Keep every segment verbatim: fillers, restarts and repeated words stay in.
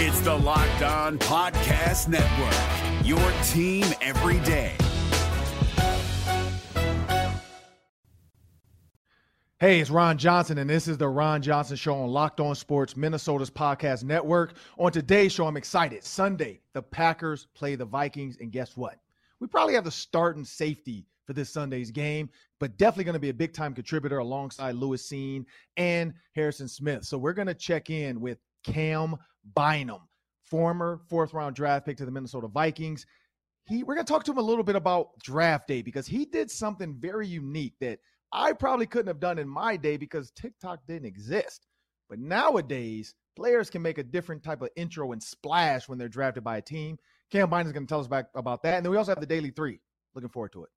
It's the Locked On Podcast Network, your team every day. Hey, it's Ron Johnson, and this is the Ron Johnson Show on Locked On Sports, Minnesota's podcast network. On today's show, I'm excited. Sunday, the Packers play the Vikings, and guess what? We probably have the starting safety for this Sunday's game, but definitely going to be a big-time contributor alongside Lewis Cine and Harrison Smith. So we're going to check in with Cam Bynum, former fourth-round draft pick to the Minnesota Vikings. He, we're going to talk to him a little bit about draft day because he did something very unique that I probably couldn't have done in my day because TikTok didn't exist. But nowadays, players can make a different type of intro and splash when they're drafted by a team. Cam Bynum is going to tell us back about that. And then we also have the Daily Three. Looking forward to it.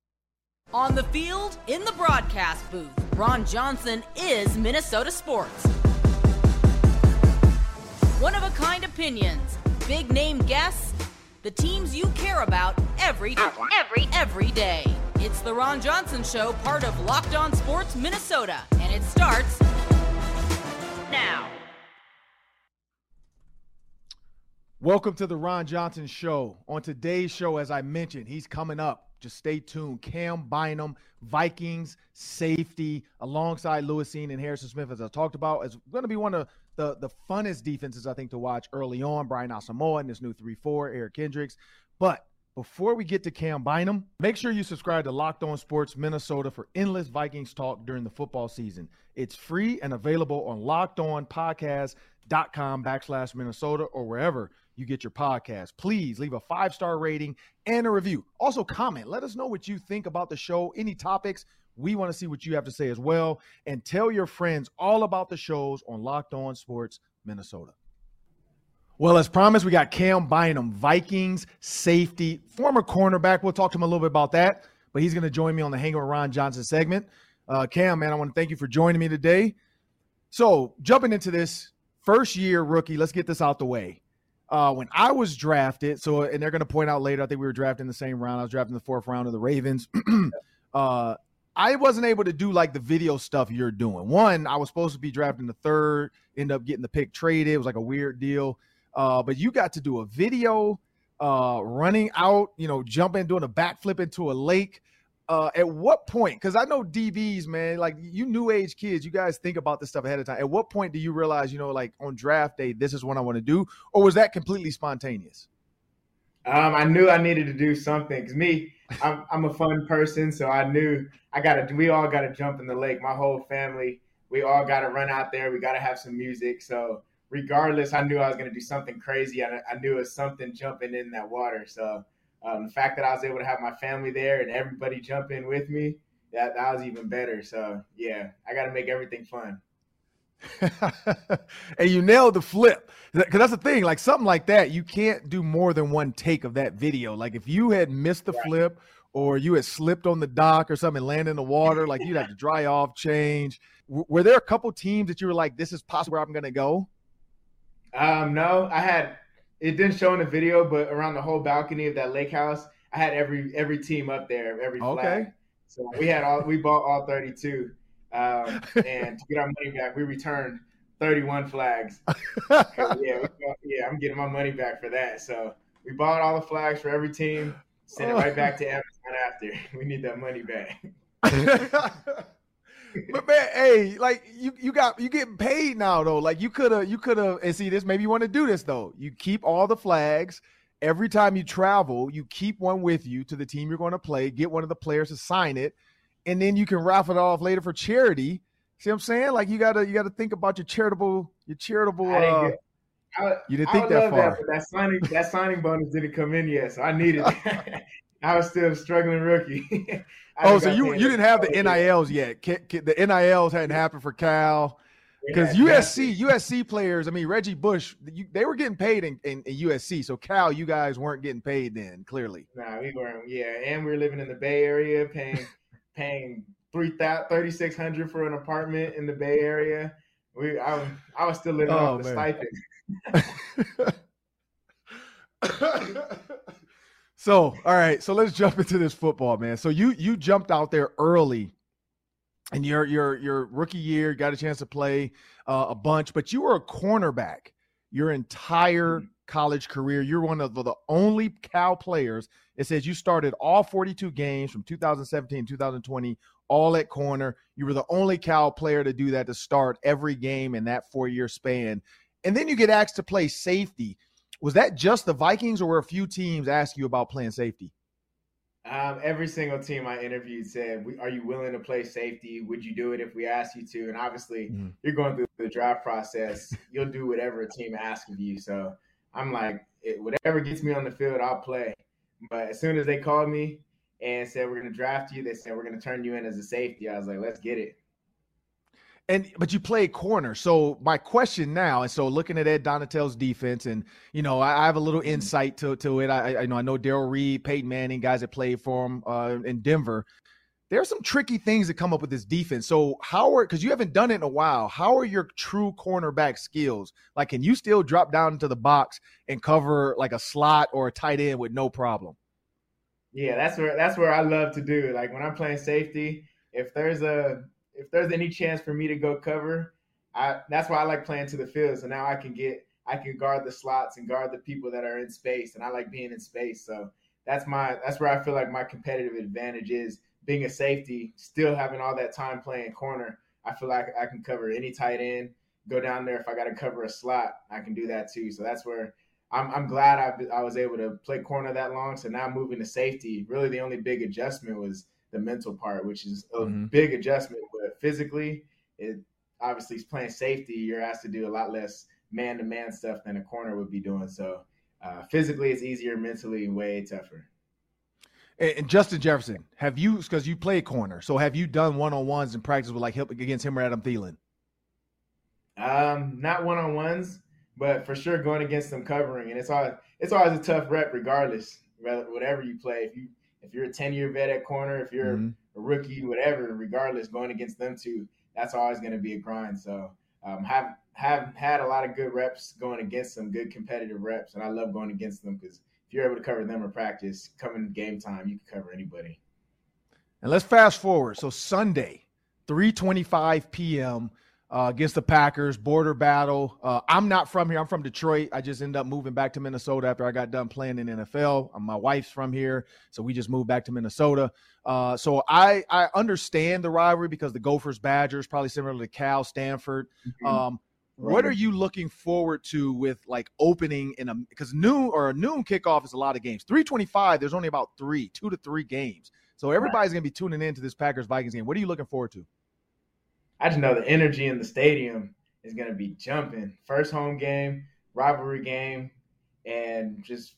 On the field, in the broadcast booth, Ron Johnson is Minnesota sports. One-of-a-kind opinions, big-name guests, the teams you care about every, every, every day. It's the Ron Johnson Show, part of Locked On Sports Minnesota, and it starts now. Welcome to the Ron Johnson Show. On today's show, as I mentioned, he's coming up. Just stay tuned. Cam Bynum, Vikings safety, alongside Lewis Cine and Harrison Smith, as I talked about, is going to be one of the, the funnest defenses, I think, to watch early on. Brian Asamoah and this new three four, Eric Kendricks. But before we get to Cam Bynum, make sure you subscribe to Locked On Sports Minnesota for endless Vikings talk during the football season. It's free and available on LockedOnPodcast.com backslash Minnesota or wherever you get your podcast. Please leave a five-star rating and a review. Also comment. Let us know what you think about the show, any topics. We want to see what you have to say as well. And tell your friends all about the shows on Locked On Sports Minnesota. Well, as promised, we got Cam Bynum, Vikings safety, former cornerback. We'll talk to him a little bit about that, but he's going to join me on the Hanging with Ron Johnson segment. Uh, Cam, man, I want to thank you for joining me today. So jumping into this first-year rookie, let's get this out the way. Uh, when I was drafted, so and they're going to point out later, I think we were drafted in the same round. I was drafted in the fourth round of the Ravens. uh, I wasn't able to do like the video stuff you're doing. One, I was supposed to be drafted in the third, ended up getting the pick traded. It was like a weird deal. Uh, but you got to do a video, uh, running out, you know, jumping, doing a backflip into a lake. Uh, at what point? Because I know D Bs, man, like you new age kids, you guys think about this stuff ahead of time. At what point do you realize, you know, like on draft day, this is what I want to do? Or was that completely spontaneous? Um, I knew I needed to do something because me, I'm, I'm a fun person. So I knew I got to, we all got to jump in the lake. My whole family, we all got to run out there. We got to have some music. So regardless, I knew I was going to do something crazy. I, I knew it was something jumping in that water. So um, the fact that I was able to have my family there and everybody jump in with me, that, that was even better. So, yeah, I got to make everything fun. And you nailed the flip. Because that's the thing. Like, something like that, you can't do more than one take of that video. Like, if you had missed the right. flip or you had slipped on the dock or something and landed in the water, like, you'd have to dry off, change. W- were there a couple teams that you were like, this is possibly where I'm going to go? Um, no, I had, it didn't show in the video, but around the whole balcony of that lake house, I had every, every team up there, every flag. Okay. So we had all, we bought all thirty-two, um, and to get our money back, we returned thirty-one flags. yeah, we, yeah, I'm getting my money back for that. So we bought all the flags for every team, sent it right back to Amazon after. We need that money back. But man, hey, like you, you got you getting paid now though. Like you could have, you could have, and see this. Maybe you want to do this though. You keep all the flags every time you travel. You keep one with you to the team you're going to play. Get one of the players to sign it, and then you can raffle it off later for charity. See what I'm saying? Like you gotta, you gotta think about your charitable, your charitable. I didn't get, uh, I, you didn't I think that far. That, but that signing, that signing bonus didn't come in yet, so I needed that. I was still a struggling rookie. oh, so you you didn't have the N I Ls yet. The N I Ls hadn't happened for Cal. Because yeah, U S C yeah. U S C players, I mean, Reggie Bush, you, they were getting paid in, in, in U S C. So, Cal, you guys weren't getting paid then, clearly. No, nah, we weren't. Yeah, and we were living in the Bay Area, paying paying three thousand six hundred dollars for an apartment in the Bay Area. We I, I was still living oh, off man. the stipend. So, all right, so let's jump into this football, man. So you you jumped out there early in your your your rookie year, got a chance to play uh, a bunch, but you were a cornerback. your entire college career. You're one of the only Cal players. It says you started all forty-two games from two thousand seventeen to two thousand twenty, all at corner. You were the only Cal player to do that, to start every game in that four-year span. And then you get asked to play safety. Was that just the Vikings, or were a few teams asked you about playing safety? Um, every single team I interviewed said, are you willing to play safety? Would you do it if we asked you to? And obviously, mm-hmm. you're going through the draft process. You'll do whatever a team asks of you. So I'm like, it, whatever gets me on the field, I'll play. But as soon as they called me and said, we're going to draft you, they said, we're going to turn you in as a safety. I was like, let's get it. And, but you play corner. So my question now, and so looking at Ed Donatell's defense, and, you know, I, I have a little insight to, to it. I, I, you know, I know Darryl Reed, Peyton Manning, guys that played for him uh, in Denver. There are some tricky things that come up with this defense. So how are, because you haven't done it in a while, how are your true cornerback skills? Like, can you still drop down into the box and cover like a slot or a tight end with no problem? Yeah, that's where that's where I love to do. Like when I'm playing safety, if there's a – if there's any chance for me to go cover, I, that's why I like playing to the field. So now I can get, I can guard the slots and guard the people that are in space, and I like being in space. So that's my, that's where I feel like my competitive advantage is, being a safety, still having all that time playing corner. I feel like I can cover any tight end, go down there. If I got to cover a slot, I can do that too. So that's where I'm, I'm glad I, I was able to play corner that long. So now moving to safety, really the only big adjustment was the mental part, which is a mm-hmm. big adjustment. But physically, it obviously is playing safety. You're asked to do a lot less man-to-man stuff than a corner would be doing. So uh, physically, it's easier. Mentally, way tougher. And, and Justin Jefferson, have you, because you play corner, so have you done one-on-ones in practice with like help against him or Adam Thielen? Um, not one-on-ones, but for sure going against them covering, and it's all it's always a tough rep, regardless, whatever you play. If you If you're a ten-year vet at corner, if you're mm-hmm. a rookie, whatever, regardless, going against them two, that's always going to be a grind. So um, have have had a lot of good reps going against them, good competitive reps, and I love going against them because if you're able to cover them in practice, coming game time, you can cover anybody. And let's fast forward. So Sunday, three twenty-five p.m., Uh, against the Packers, border battle. Uh, I'm not from here. I'm from Detroit. I just ended up moving back to Minnesota after I got done playing in the N F L. My wife's from here, so we just moved back to Minnesota. Uh, so I, I understand the rivalry because the Gophers, Badgers, probably similar to Cal, Stanford. Mm-hmm. Um, right. What are you looking forward to with like opening in a – because noon or a noon kickoff is a lot of games. three twenty-five, there's only about three, two to three games. So everybody's right. going to be tuning in to this Packers-Vikings game. What are you looking forward to? I just know the energy in the stadium is going to be jumping. First home game, rivalry game, and just,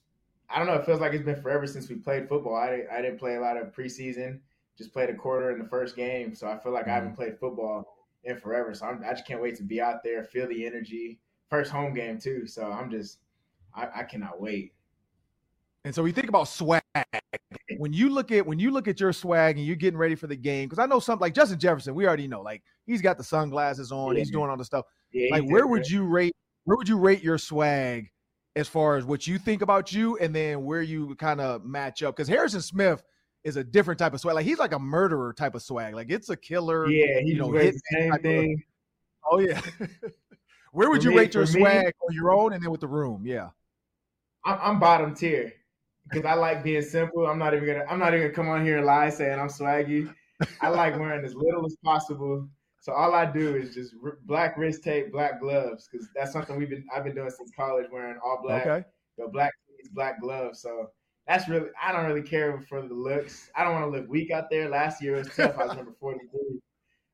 I don't know, it feels like it's been forever since we played football. I, I didn't play a lot of preseason, just played a quarter in the first game. So I feel like mm-hmm. I haven't played football in forever. So I'm, I just can't wait to be out there, feel the energy. First home game too. So I'm just, I, I cannot wait. And so we think about swag. When you look at when you look at your swag and you're getting ready for the game, because I know something like Justin Jefferson, we already know, like he's got the sunglasses on, yeah, he's doing all the stuff. Yeah, like where would you rate where would you rate your swag as far as what you think about you and then where you kind of match up? Because Harrison Smith is a different type of swag. Like he's like a murderer type of swag. Like it's a killer. Yeah, he you know, hit same thing. Of, oh yeah. Where would for you me, rate your swag me, on your own and then with the room? Yeah. I'm, I'm bottom tier. Because I like being simple. I'm not even gonna. I'm not even gonna come on here and lie saying I'm swaggy. I like wearing as little as possible. So all I do is just r- black wrist tape, black gloves, because that's something we've been. I've been doing since college, wearing all black, okay. the black black gloves. So that's really. I don't really care for the looks. I don't want to look weak out there. Last year it was tough. I was number forty-three.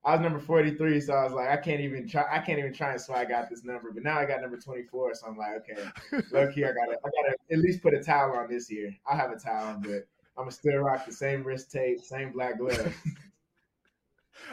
I was number forty-three, so I was like, I can't even try. I can't even try and swag out this number. But now I got number twenty-four, so I'm like, okay, low key, I gotta, I gotta at least put a towel on this year. I have a towel, but I'm gonna still rock the same wrist tape, same black gloves.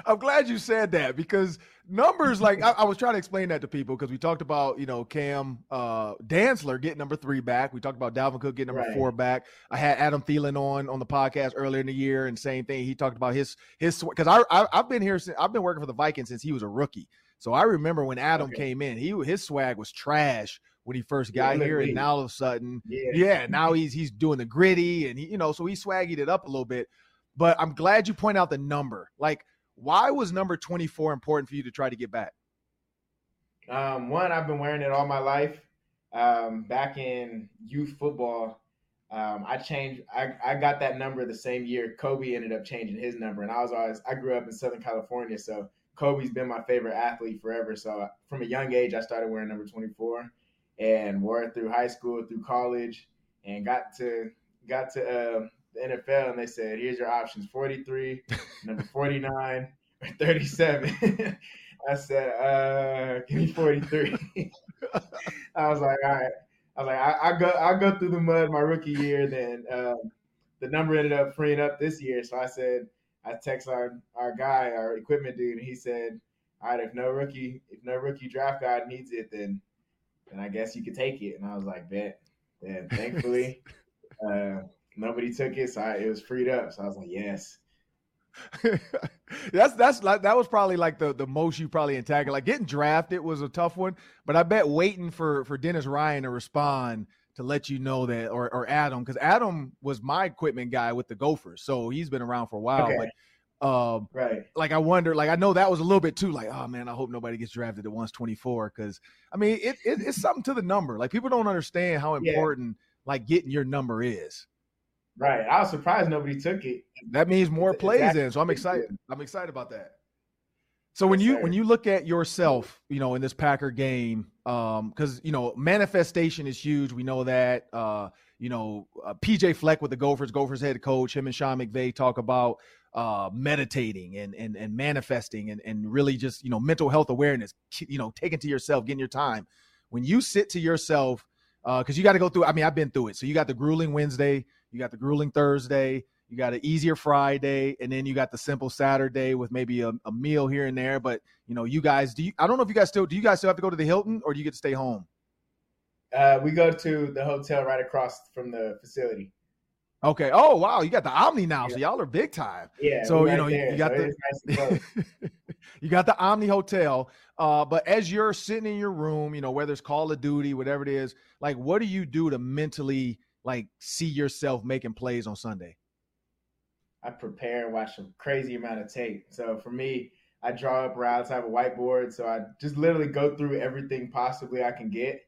I'm glad you said that because numbers, like I, I was trying to explain that to people because we talked about, you know, Cam uh, Dantzler getting number three back. We talked about Dalvin Cook getting number right. four back. I had Adam Thielen on on the podcast earlier in the year, and same thing. He talked about his his because I, I I've been here since I've been working for the Vikings since he was a rookie. So I remember when Adam okay. came in, he his swag was trash when he first got yeah, here, and now all of a sudden, yeah. yeah, now he's he's doing the gritty, and he, you know, so he swaggied it up a little bit. But I'm glad you point out the number, like. Why was number twenty-four important for you to try to get back? Um, one, I've been wearing it all my life. um, back in youth football, um, I changed. I, I got that number the same year Kobe ended up changing his number, and I was always. I grew up in Southern California, so Kobe's been my favorite athlete forever. So from a young age, I started wearing number twenty-four, and wore it through high school, through college, and got to got to uh, the N F L, and they said, "Here's your options: forty-three, number forty-nine, or thirty-seven." I said, uh, give me forty-three. I was like, all right. I was like, I, I go I go through the mud my rookie year. Then um, the number ended up freeing up this year. So I said, I text our, our guy, our equipment dude, and he said, all right, if no rookie, if no rookie draft guide needs it, then then I guess you could take it. And I was like, bet. Then thankfully, uh, nobody took it, so I, it was freed up. So I was like, yes. that's that's like that was probably like the the most you probably entangled. Like getting drafted was a tough one, but I bet waiting for for Dennis Ryan to respond to let you know that, or or Adam, because Adam was my equipment guy with the Gophers, so he's been around for a while. Okay. But um, right, like I wonder, like I know that was a little bit too, like oh man, I hope nobody gets drafted at one twenty-four, because I mean it, it it's something to the number. Like people don't understand how important yeah. like getting your number is. Right. I was surprised nobody took it. That means more plays exactly. in. So I'm excited. I'm excited about that. So when yes, you sir. when you look at yourself, you know, in this Packer game, um, because, you know, manifestation is huge. We know that, uh, you know, uh, P J Fleck with the Gophers, Gophers head coach, him and Sean McVay talk about uh, meditating and and and manifesting and, and really just, you know, mental health awareness, you know, taking to yourself, getting your time. When you sit to yourself, because uh, you got to go through, I mean, I've been through it. So you got the grueling Wednesday, you got the grueling Thursday, you got an easier Friday, and then you got the simple Saturday with maybe a, a meal here and there. But, you know, you guys, do you, I don't know if you guys still, do you guys still have to go to the Hilton, or do you get to stay home? Uh, we go to the hotel right across from the facility. Okay. Oh, wow. You got the Omni now. Yeah. So y'all are big time. Yeah. So, right you know, there. you got so the, nice you got the Omni Hotel. Uh, but as you're sitting in your room, you know, whether it's Call of Duty, whatever it is, like, what do you do to mentally, like, see yourself making plays on Sunday? I prepare and watch a crazy amount of tape. So for me, I draw up routes. I have a whiteboard. So I just literally go through everything possibly I can get.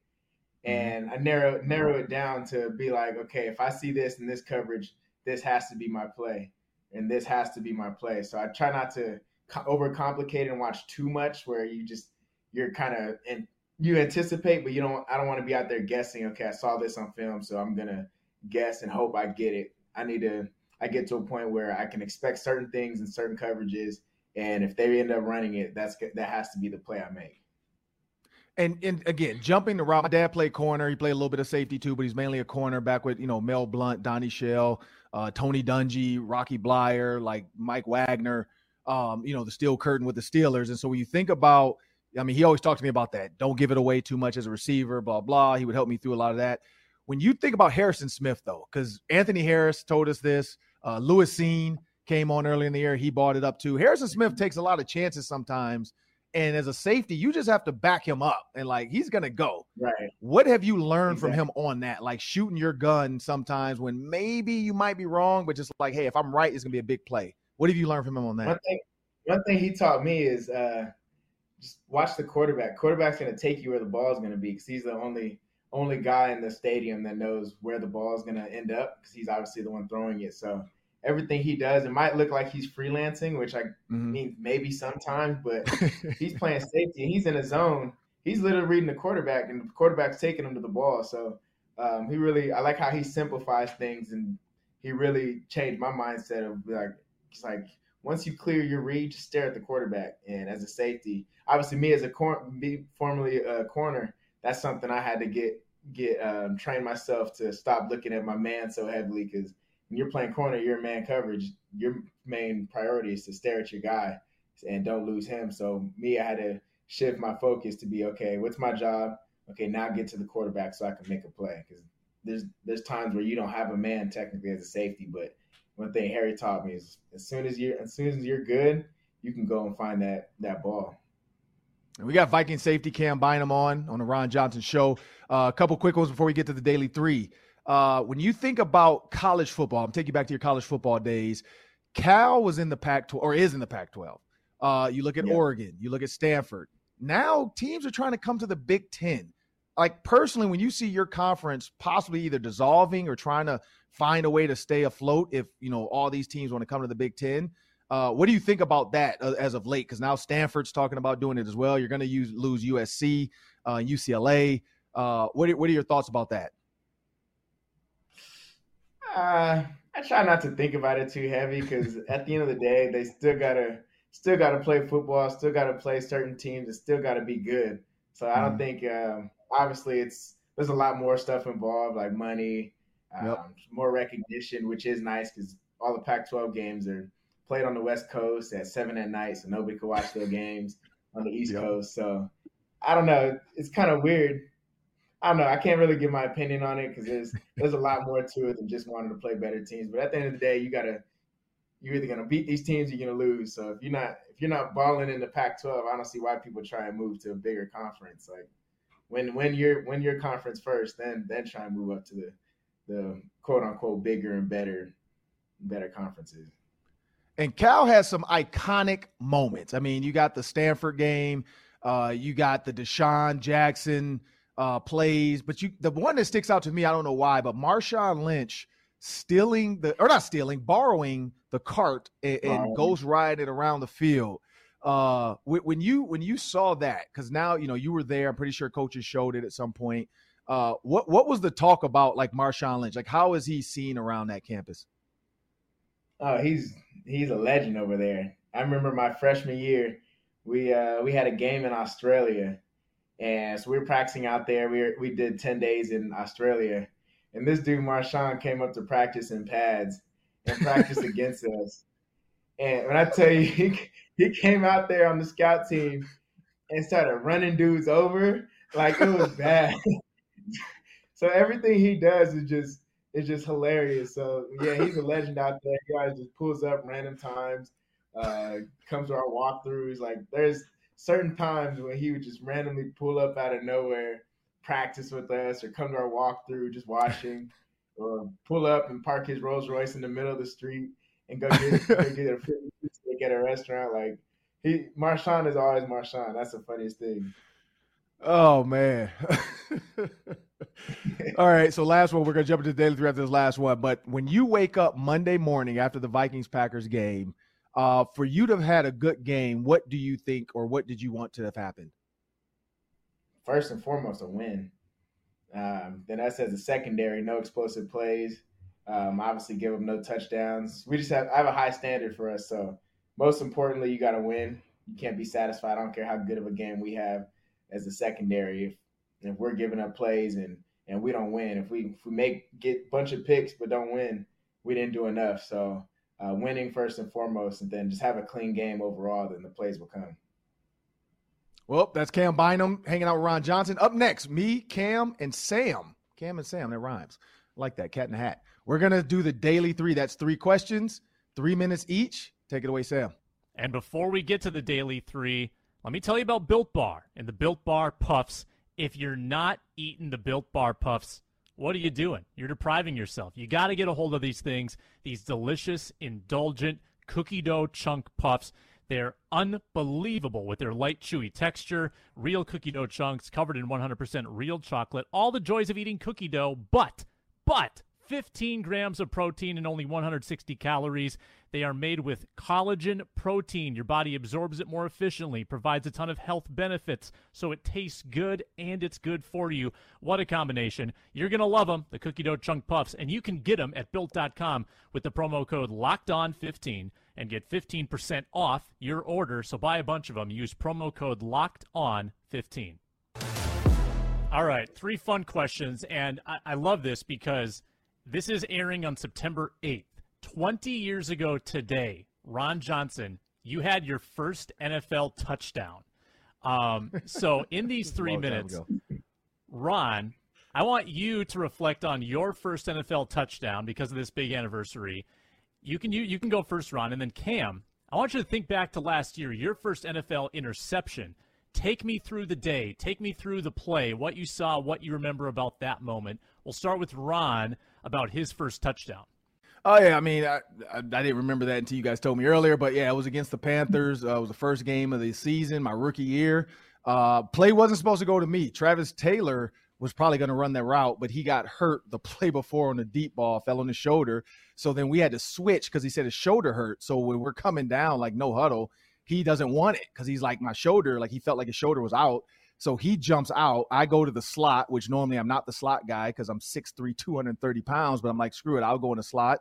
And I narrow narrow it down to be like, okay, if I see this in this coverage, this has to be my play. And this has to be my play. So I try not to overcomplicate and watch too much where you just, you're kind of, and you anticipate, but you don't, I don't want to be out there guessing, okay, I saw this on film, so I'm going to guess and hope I get it. I need to, I get to a point where I can expect certain things in certain coverages. And if they end up running it, that's, that has to be the play I make. And and again, jumping the route, my dad played corner. He played a little bit of safety too, but he's mainly a corner back with, you know, Mel Blount, Donnie Shell, uh, Tony Dungy, Rocky Blyer, like Mike Wagner, um, you know, the steel curtain with the Steelers. And so when you think about, I mean, he always talked to me about that. Don't give it away too much as a receiver, blah, blah. He would help me through a lot of that. When you think about Harrison Smith though, because Anthony Harris told us this, uh, Lewis Cine came on early in the year. He brought it up too. Harrison Smith takes a lot of chances sometimes. And as a safety, you just have to back him up and like, he's going to go. Right. What have you learned exactly. from him on that? Like shooting your gun sometimes when maybe you might be wrong, but just like, hey, if I'm right, it's going to be a big play. What have you learned from him on that? One thing, one thing he taught me is uh, just watch the quarterback. Quarterback's going to take you where the ball is going to be, because he's the only, only guy in the stadium that knows where the ball is going to end up, because he's obviously the one throwing it. So everything he does, it might look like he's freelancing, which I mm-hmm. mean maybe sometimes, but he's playing safety and he's in a zone. He's literally reading the quarterback, and the quarterback's taking him to the ball. So um, he really, I like how he simplifies things, and he really changed my mindset of like, it's like once you clear your read, just stare at the quarterback. And as a safety, obviously me as a cor- me formerly a corner, that's something I had to get get um, train myself to stop looking at my man so heavily, because when you're playing corner, you're in man coverage, your main priority is to stare at your guy and don't lose him. So me, I had to shift my focus to be, okay, what's my job? Okay, now get to the quarterback so I can make a play. Because there's there's times where you don't have a man technically as a safety, but one thing Harry taught me is as soon as you're as soon as you're good, you can go and find that that ball. And we got Viking safety Cam Bynum on on the Ron Johnson Show. Uh, a couple quick ones before we get to the Daily Three. Uh, when you think about college football, I'm taking you back to your college football days. Cal was in the Pac twelve, or is in the Pac twelve. Uh, you look at yeah. Oregon, you look at Stanford. Now teams are trying to come to the Big Ten. like personally, when you see your conference possibly either dissolving or trying to find a way to stay afloat, if you know all these teams want to come to the Big Ten, uh, what do you think about that as of late? Because now Stanford's talking about doing it as well. You're going to use lose U S C, uh, U C L A. Uh, what are, what are your thoughts about that? Uh, I try not to think about it too heavy because at the end of the day, they still gotta still gotta play football, still gotta play certain teams, and still gotta be good. So I don't mm-hmm. think um, obviously it's there's a lot more stuff involved, like money, um, yep. more recognition, which is nice because all the Pac twelve games are played on the West Coast at seven at night, so nobody could watch their games on the East yep. Coast. So I don't know, it's kind of weird. I don't know. I can't really give my opinion on it because there's there's a lot more to it than just wanting to play better teams. But at the end of the day, you gotta you're either gonna beat these teams, or you're gonna lose. So if you're not if you're not balling in the Pac twelve, I don't see why people try and move to a bigger conference. Like when when you're when you're conference first, then then try and move up to the the quote unquote bigger and better better conferences. And Cal has some iconic moments. I mean, you got the Stanford game, uh, you got the Deshaun Jackson. Uh, plays, but you the one that sticks out to me, I don't know why, but Marshawn Lynch stealing the or not stealing, borrowing the cart and, and oh. ghost riding around the field. Uh, when you when you saw that, because now you know you were there. I'm pretty sure coaches showed it at some point. Uh, what what was the talk about, like Marshawn Lynch? Like how is he seen around that campus? Oh, he's he's a legend over there. I remember my freshman year, we uh, we had a game in Australia. And so we were practicing out there. We were, we did ten days in Australia. And this dude, Marshawn, came up to practice in pads and practice against us. And when I tell you, he, he came out there on the scout team and started running dudes over. Like, it was bad. So everything he does is just is just hilarious. So, yeah, he's a legend out there. He always just pulls up random times, uh, comes to our walkthroughs. Like, there's – certain times when he would just randomly pull up out of nowhere, practice with us or come to our walkthrough just watching, or pull up and park his Rolls Royce in the middle of the street and go get, go get a food at a restaurant. Like he, Marshawn is always Marshawn. That's the funniest thing. Oh, man. All right, so last one. We're going to jump into the daily three after this last one. But when you wake up Monday morning after the Vikings-Packers game, Uh, for you to have had a good game, what do you think or what did you want to have happened? First and foremost, a win. Um, then us as a secondary, no explosive plays. Um, obviously give them no touchdowns. We just have I have a high standard for us. So most importantly, you got to win. You can't be satisfied. I don't care how good of a game we have as a secondary. If, if we're giving up plays and, and we don't win, if we, if we make get a bunch of picks but don't win, we didn't do enough. So Uh, winning first and foremost, and then just have a clean game overall, then the plays will come. Well, that's Cam Bynum hanging out with Ron Johnson. Up next, me, Cam, and Sam. Cam and Sam, that rhymes. I like that, cat in a hat. We're going to do the daily three. That's three questions, three minutes each. Take it away, Sam. And before we get to the daily three, let me tell you about Built Bar and the Built Bar Puffs. If you're not eating the Built Bar Puffs, what are you doing? You're depriving yourself. You got to get a hold of these things, these delicious, indulgent cookie dough chunk puffs. They're unbelievable with their light, chewy texture, real cookie dough chunks covered in one hundred percent real chocolate, all the joys of eating cookie dough, but, but fifteen grams of protein and only one hundred sixty calories. They are made with collagen protein. Your body absorbs it more efficiently, provides a ton of health benefits, so it tastes good and it's good for you. What a combination. You're going to love them, the Cookie Dough Chunk Puffs, and you can get them at Built dot com with the promo code locked on fifteen and get fifteen percent off your order. So buy a bunch of them. Use promo code locked on fifteen. All right, three fun questions, and I, I love this because this is airing on September eighth. twenty years ago today, Ron Johnson, you had your first N F L touchdown. Um, so in these three minutes, Ron, I want you to reflect on your first N F L touchdown because of this big anniversary. You can you, you can go first, Ron, and then Cam, I want you to think back to last year, your first N F L interception. Take me through the day. Take me through the play, what you saw, what you remember about that moment. We'll start with Ron about his first touchdown. Oh, yeah, I mean, I, I I didn't remember that until you guys told me earlier, but, yeah, it was against the Panthers. Uh, it was the first game of the season, my rookie year. Uh, play wasn't supposed to go to me. Travis Taylor was probably going to run that route, but he got hurt the play before on the deep ball, fell on his shoulder. So then we had to switch because he said his shoulder hurt. So when we're coming down, like no huddle, he doesn't want it because he's like, my shoulder, like he felt like his shoulder was out. So he jumps out. I go to the slot, which normally I'm not the slot guy because I'm six three, two hundred thirty pounds, but I'm like, screw it, I'll go in the slot.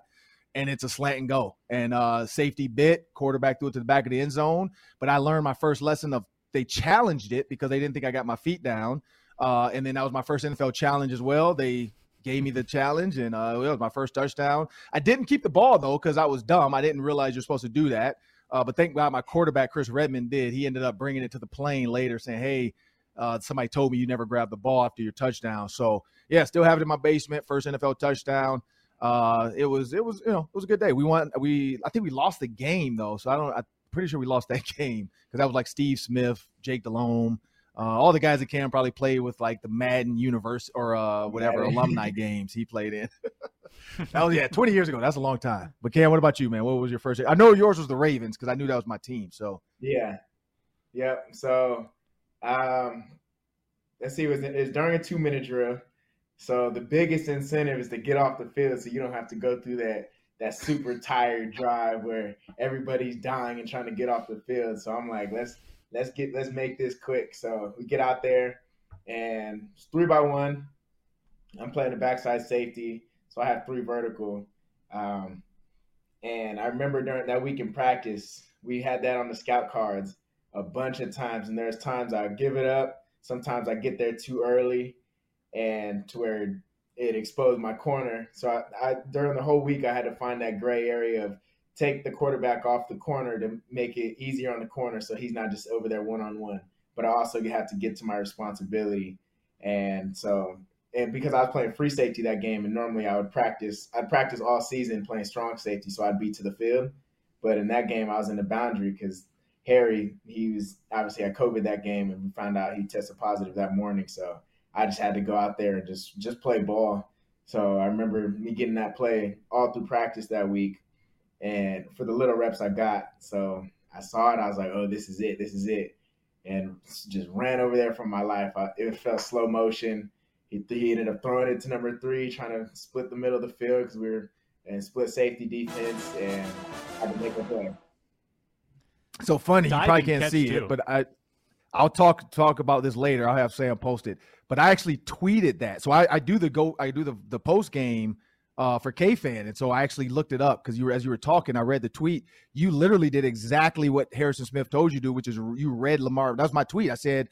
And it's a slant and go. And uh, safety bit, quarterback threw it to the back of the end zone. But I learned my first lesson of they challenged it because they didn't think I got my feet down. Uh, and then that was my first N F L challenge as well. They gave me the challenge, and uh, it was my first touchdown. I didn't keep the ball, though, because I was dumb. I didn't realize you're supposed to do that. Uh, but thank God my quarterback, Chris Redmond, did. He ended up bringing it to the plane later saying, hey, uh, somebody told me you never grabbed the ball after your touchdown. So, yeah, still have it in my basement, first N F L touchdown. Uh, it was, it was, you know, it was a good day. We won, we, I think we lost the game though. So I don't, I'm pretty sure we lost that game because that was like Steve Smith, Jake Delhomme, uh, all the guys that Cam probably played with like the Madden universe or, uh, whatever Madden. Alumni games he played in. That was, yeah, twenty years ago. That's a long time. But Cam, what about you, man? What was your first? I know yours was the Ravens because I knew that was my team. So, yeah. Yep. So, um, let's see, it was, it was during a two minute drill. So the biggest incentive is to get off the field so you don't have to go through that that super tired drive where everybody's dying and trying to get off the field. So I'm like, let's let's get let's make this quick. So we get out there and it's three by one. I'm playing the backside safety, so I have three vertical. Um, and I remember during that week in practice, we had that on the scout cards a bunch of times. And there's times I give it up. Sometimes I get there too early. And to where it exposed my corner. So I, I, during the whole week, I had to find that gray area of take the quarterback off the corner to make it easier on the corner so he's not just over there one-on-one. But I also have to get to my responsibility. And so and because I was playing free safety that game, and normally I would practice, I'd practice all season playing strong safety, so I'd be to the field. But in that game, I was in the boundary because Harry, he was obviously had COVID that game, and we found out he tested positive that morning. So I just had to go out there and just, just play ball. So I remember me getting that play all through practice that week. And for the little reps I got, so I saw it. I was like, oh, this is it. This is it. And just ran over there for my life. I, it felt slow motion. He, he ended up throwing it to number three, trying to split the middle of the field because we were in split safety defense. And I could make a play. So funny. Diving you probably can't see too. It, but I – I'll talk talk about this later. I'll have Sam post it. But I actually tweeted that. So I, I do the go I do the, the post game uh, for K-Fan. And so I actually looked it up because you were as you were talking, I read the tweet. You literally did exactly what Harrison Smith told you to do, which is you read Lamar. That was my tweet. I said,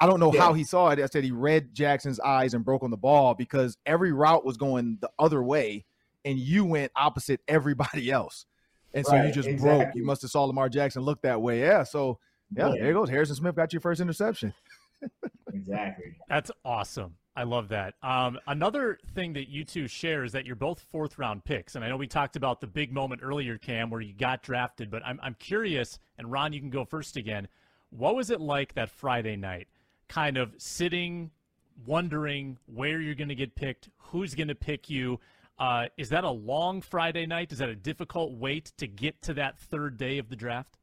I don't know yeah. how he saw it. I said he read Jackson's eyes and broke on the ball because every route was going the other way and you went opposite everybody else. And so right, you just exactly. broke. You must have saw Lamar Jackson look that way. Yeah. So Yeah, there it goes. Harrison Smith got your first interception. Exactly. That's awesome. I love that. Um, another thing that you two share is that you're both fourth round picks. And I know we talked about the big moment earlier, Cam, where you got drafted, but I'm I'm curious, and Ron, you can go first again. What was it like that Friday night? Kind of sitting, wondering where you're going to get picked, who's going to pick you. Uh, is that a long Friday night? Is that a difficult wait to get to that third day of the draft?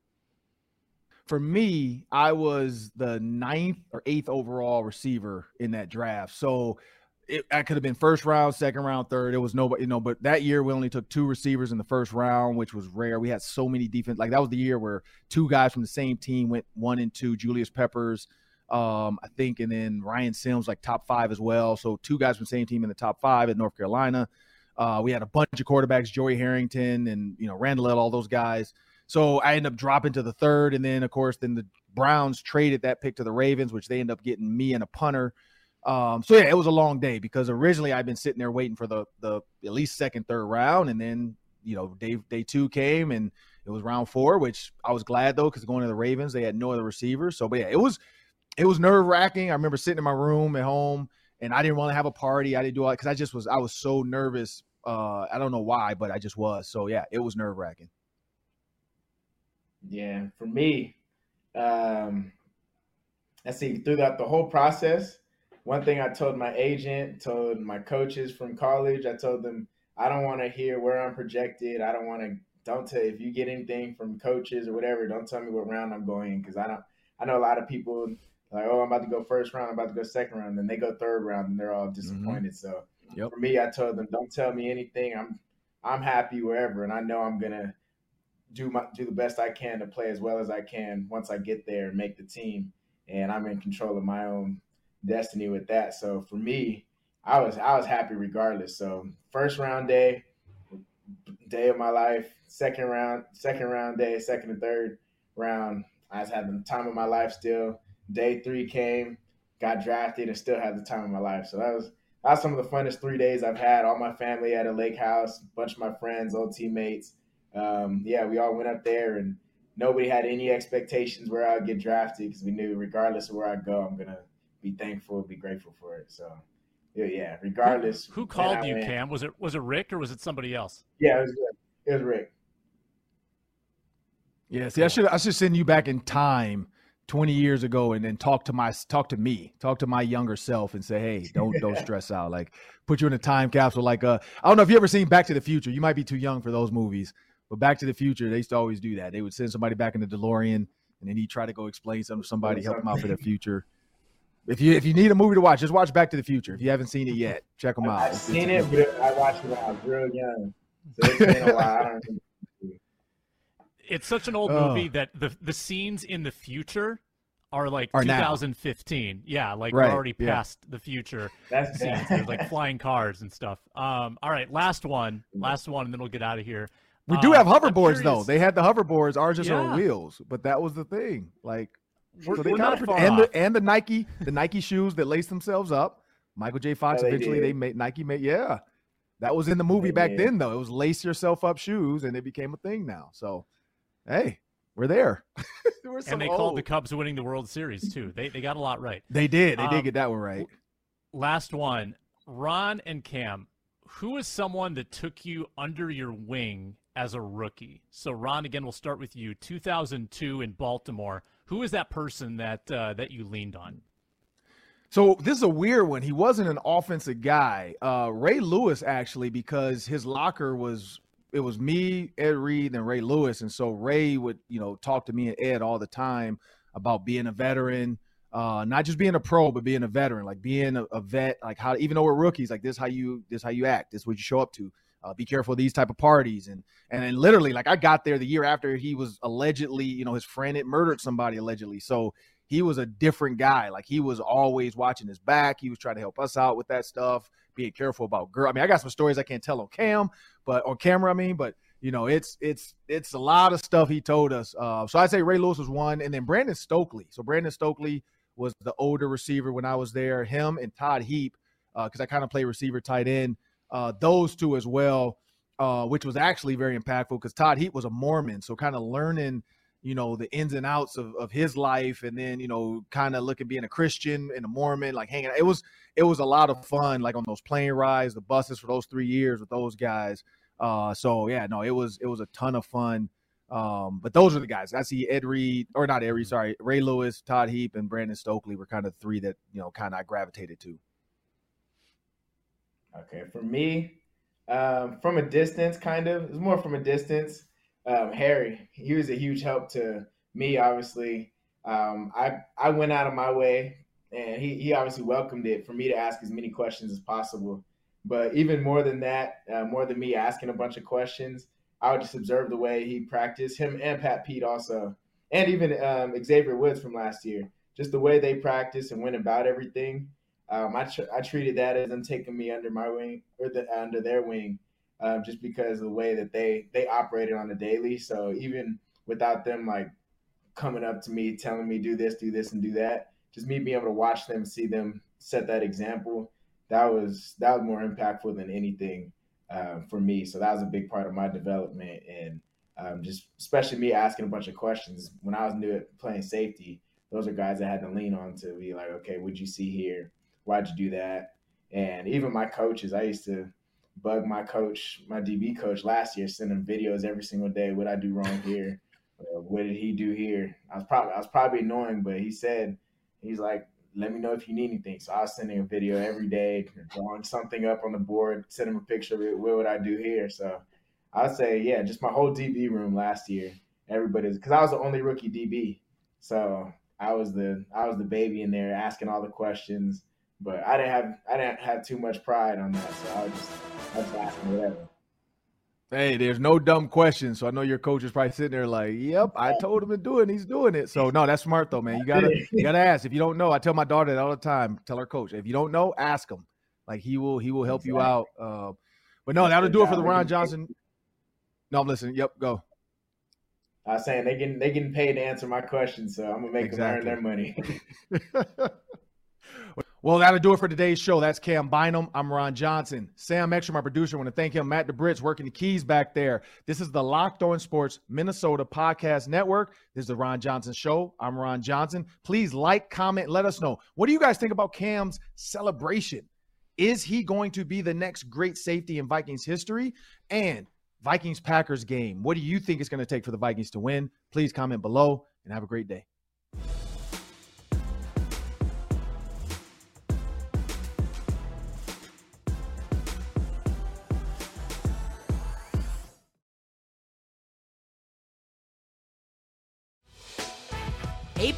For me, I was the ninth or eighth overall receiver in that draft. So it, I could have been first round, second round, third. It was nobody, you know, but that year we only took two receivers in the first round, which was rare. We had so many defense. Like that was the year where two guys from the same team went one and two, Julius Peppers, um, I think, and then Ryan Sims, like top five as well. So two guys from the same team in the top five at North Carolina. Uh, we had a bunch of quarterbacks, Joey Harrington and, you know, Randall, all those guys. So I end up dropping to the third, and then, of course, then the Browns traded that pick to the Ravens, which they end up getting me and a punter. Um, so, yeah, it was a long day because originally I'd been sitting there waiting for the the at least second, third round, and then, you know, day, day two came, and it was round four, which I was glad, though, because going to the Ravens, they had no other receivers. So, but, yeah, it was it was nerve-wracking. I remember sitting in my room at home, and I didn't want to have a party. I didn't do all that because I just was – I was so nervous. Uh, I don't know why, but I just was. So, yeah, it was nerve-wracking. Yeah, for me, um, let's see, throughout the whole process, one thing I told my agent, told my coaches from college, I told them, I don't want to hear where I'm projected. I don't want to, don't tell, if you get anything from coaches or whatever, don't tell me what round I'm going in because I don't, I know a lot of people like, oh, I'm about to go first round, I'm about to go second round, then they go third round, and they're all disappointed. Mm-hmm. So yep. for me, I told them, don't tell me anything. I'm I'm happy wherever, and I know I'm gonna do my do the best I can to play as well as I can once I get there and make the team, and I'm in control of my own destiny with that. So for me, I was I was happy regardless. So first round day, day of my life. Second round, second round day, second and third round, I just had the time of my life still. Day three came, got drafted, and still had the time of my life. So that was that was some of the funnest three days I've had. All my family at a lake house, a bunch of my friends, old teammates. Um, yeah, we all went up there, and nobody had any expectations where I would get drafted because we knew regardless of where I go, I'm gonna be thankful, be grateful for it. So. Yeah, regardless. Who, who called you, Cam? Was it was it Rick or was it somebody else? Yeah, it was, it was Rick. Yeah, see, I should I should send you back in time twenty years ago and then talk to my talk to me, talk to my younger self and say, hey, don't don't stress out. Like, put you in a time capsule. Like, uh, I don't know if you ever seen Back to the Future. You might be too young for those movies, but Back to the Future, they used to always do that. They would send somebody back in the DeLorean, and then he'd try to go explain something to somebody, help them out for their future. If you if you need a movie to watch, just watch Back to the Future. If you haven't seen it yet, check them out. I've it's seen it, but I watched it when I was real young. So it's been a while. I don't remember. It's such an old oh. movie that the the scenes in the future are like are twenty fifteen. Now. Yeah, like right. we're already past yeah. the future That's scenes. There's like flying cars and stuff. Um, all right, last one, last one, and then we'll get out of here. We um, do have hoverboards though. They had the hoverboards. Ours just yeah. on wheels, but that was the thing. Like. We're, so they we're not far and, the, and the Nike, the Nike shoes that lace themselves up. Michael J. Fox, oh, they eventually did. they made Nike made. Yeah, that was in the movie they back did. then though. It was lace yourself up shoes, and it became a thing now. So, hey, we're there. we're and they old. called the Cubs winning the World Series too. They they got a lot right. They did. They um, did get that one right. Last one, Ron and Cam. Who is someone that took you under your wing as a rookie? So Ron, again, we'll start with you. two thousand two in Baltimore. Who is that person that uh, that you leaned on? So this is a weird one. He wasn't an offensive guy. Uh, Ray Lewis, actually, because his locker was, it was me, Ed Reed, and Ray Lewis. And so Ray would, you know, talk to me and Ed all the time about being a veteran, uh, not just being a pro, but being a veteran, like being a, a vet, like how, even though we're rookies, like this how you, this how you act, this is what you show up to. Uh, be careful of these type of parties. And, and and literally, like, I got there the year after he was allegedly, you know, his friend had murdered somebody allegedly. So he was a different guy. Like, he was always watching his back. He was trying to help us out with that stuff, being careful about girl. I mean, I got some stories I can't tell on cam, but on camera, I mean, but, you know, it's it's it's a lot of stuff he told us. Uh, so I'd say Ray Lewis was one. And then Brandon Stokely. So Brandon Stokely was the older receiver when I was there. Him and Todd Heap, because uh, I kind of play receiver tight end. Uh, those two as well, uh, which was actually very impactful because Todd Heap was a Mormon. So kind of learning, you know, the ins and outs of, of his life, and then, you know, kind of looking, being a Christian and a Mormon, like hanging out. It was, it was a lot of fun, like on those plane rides, the buses for those three years with those guys. Uh, so yeah, no, it was, it was a ton of fun. Um, but those are the guys. I see Ed Reed, or not Ed Reed, sorry, Ray Lewis, Todd Heap, and Brandon Stokely were kind of three that, you know, kind of I gravitated to. Okay, for me, um, from a distance, kind of, it was more from a distance. Um, Harry, he was a huge help to me, obviously. Um, I I went out of my way, and he, he obviously welcomed it for me to ask as many questions as possible. But even more than that, uh, more than me asking a bunch of questions, I would just observe the way he practiced, him and Pat Pete also, and even um, Xavier Woods from last year, just the way they practiced and went about everything. Um, I tr- I treated that as them taking me under my wing or the, under their wing, uh, just because of the way that they they operated on a daily. So even without them like coming up to me telling me do this, do this, and do that, just me being able to watch them, see them set that example, that was that was more impactful than anything uh, for me. So that was a big part of my development, and um, just especially me asking a bunch of questions when I was new at playing safety. Those are guys I had to lean on to be like, okay, what'd you see here? Why'd you do that? And even my coaches, I used to bug my coach, my D B coach last year, send him videos every single day. What I do wrong here? What did he do here? I was probably I was probably annoying, but he said, he's like, let me know if you need anything. So I was sending a video every day, drawing something up on the board, send him a picture of it. What would I do here? So I'd say, yeah, just my whole D B room last year, everybody's, because I was the only rookie D B. So I was the I was the baby in there asking all the questions, but I didn't have I didn't have too much pride on that, so I was just I was asking whatever. Hey, there's no dumb questions. So I know your coach is probably sitting there like, yep, I told him to do it and he's doing it. So no, that's smart though, man. You gotta you gotta ask. If you don't know, I tell my daughter that all the time. Tell her coach, if you don't know, ask him. Like he will he will help exactly. you out. Uh, but no, that'll do it for the Ron Johnson. No, I'm listening. Yep, go. I was saying they getting they getting paid to answer my questions, so I'm gonna make exactly. them earn their money. Well, that'll do it for today's show. That's Cam Bynum. I'm Ron Johnson. Sam Extra, my producer. I want to thank him. Matt DeBritz working the keys back there. This is the Locked On Sports Minnesota Podcast Network. This is the Ron Johnson Show. I'm Ron Johnson. Please like, comment, let us know. What do you guys think about Cam's celebration? Is he going to be the next great safety in Vikings history? And Vikings-Packers game, what do you think it's going to take for the Vikings to win? Please comment below and have a great day. Hey,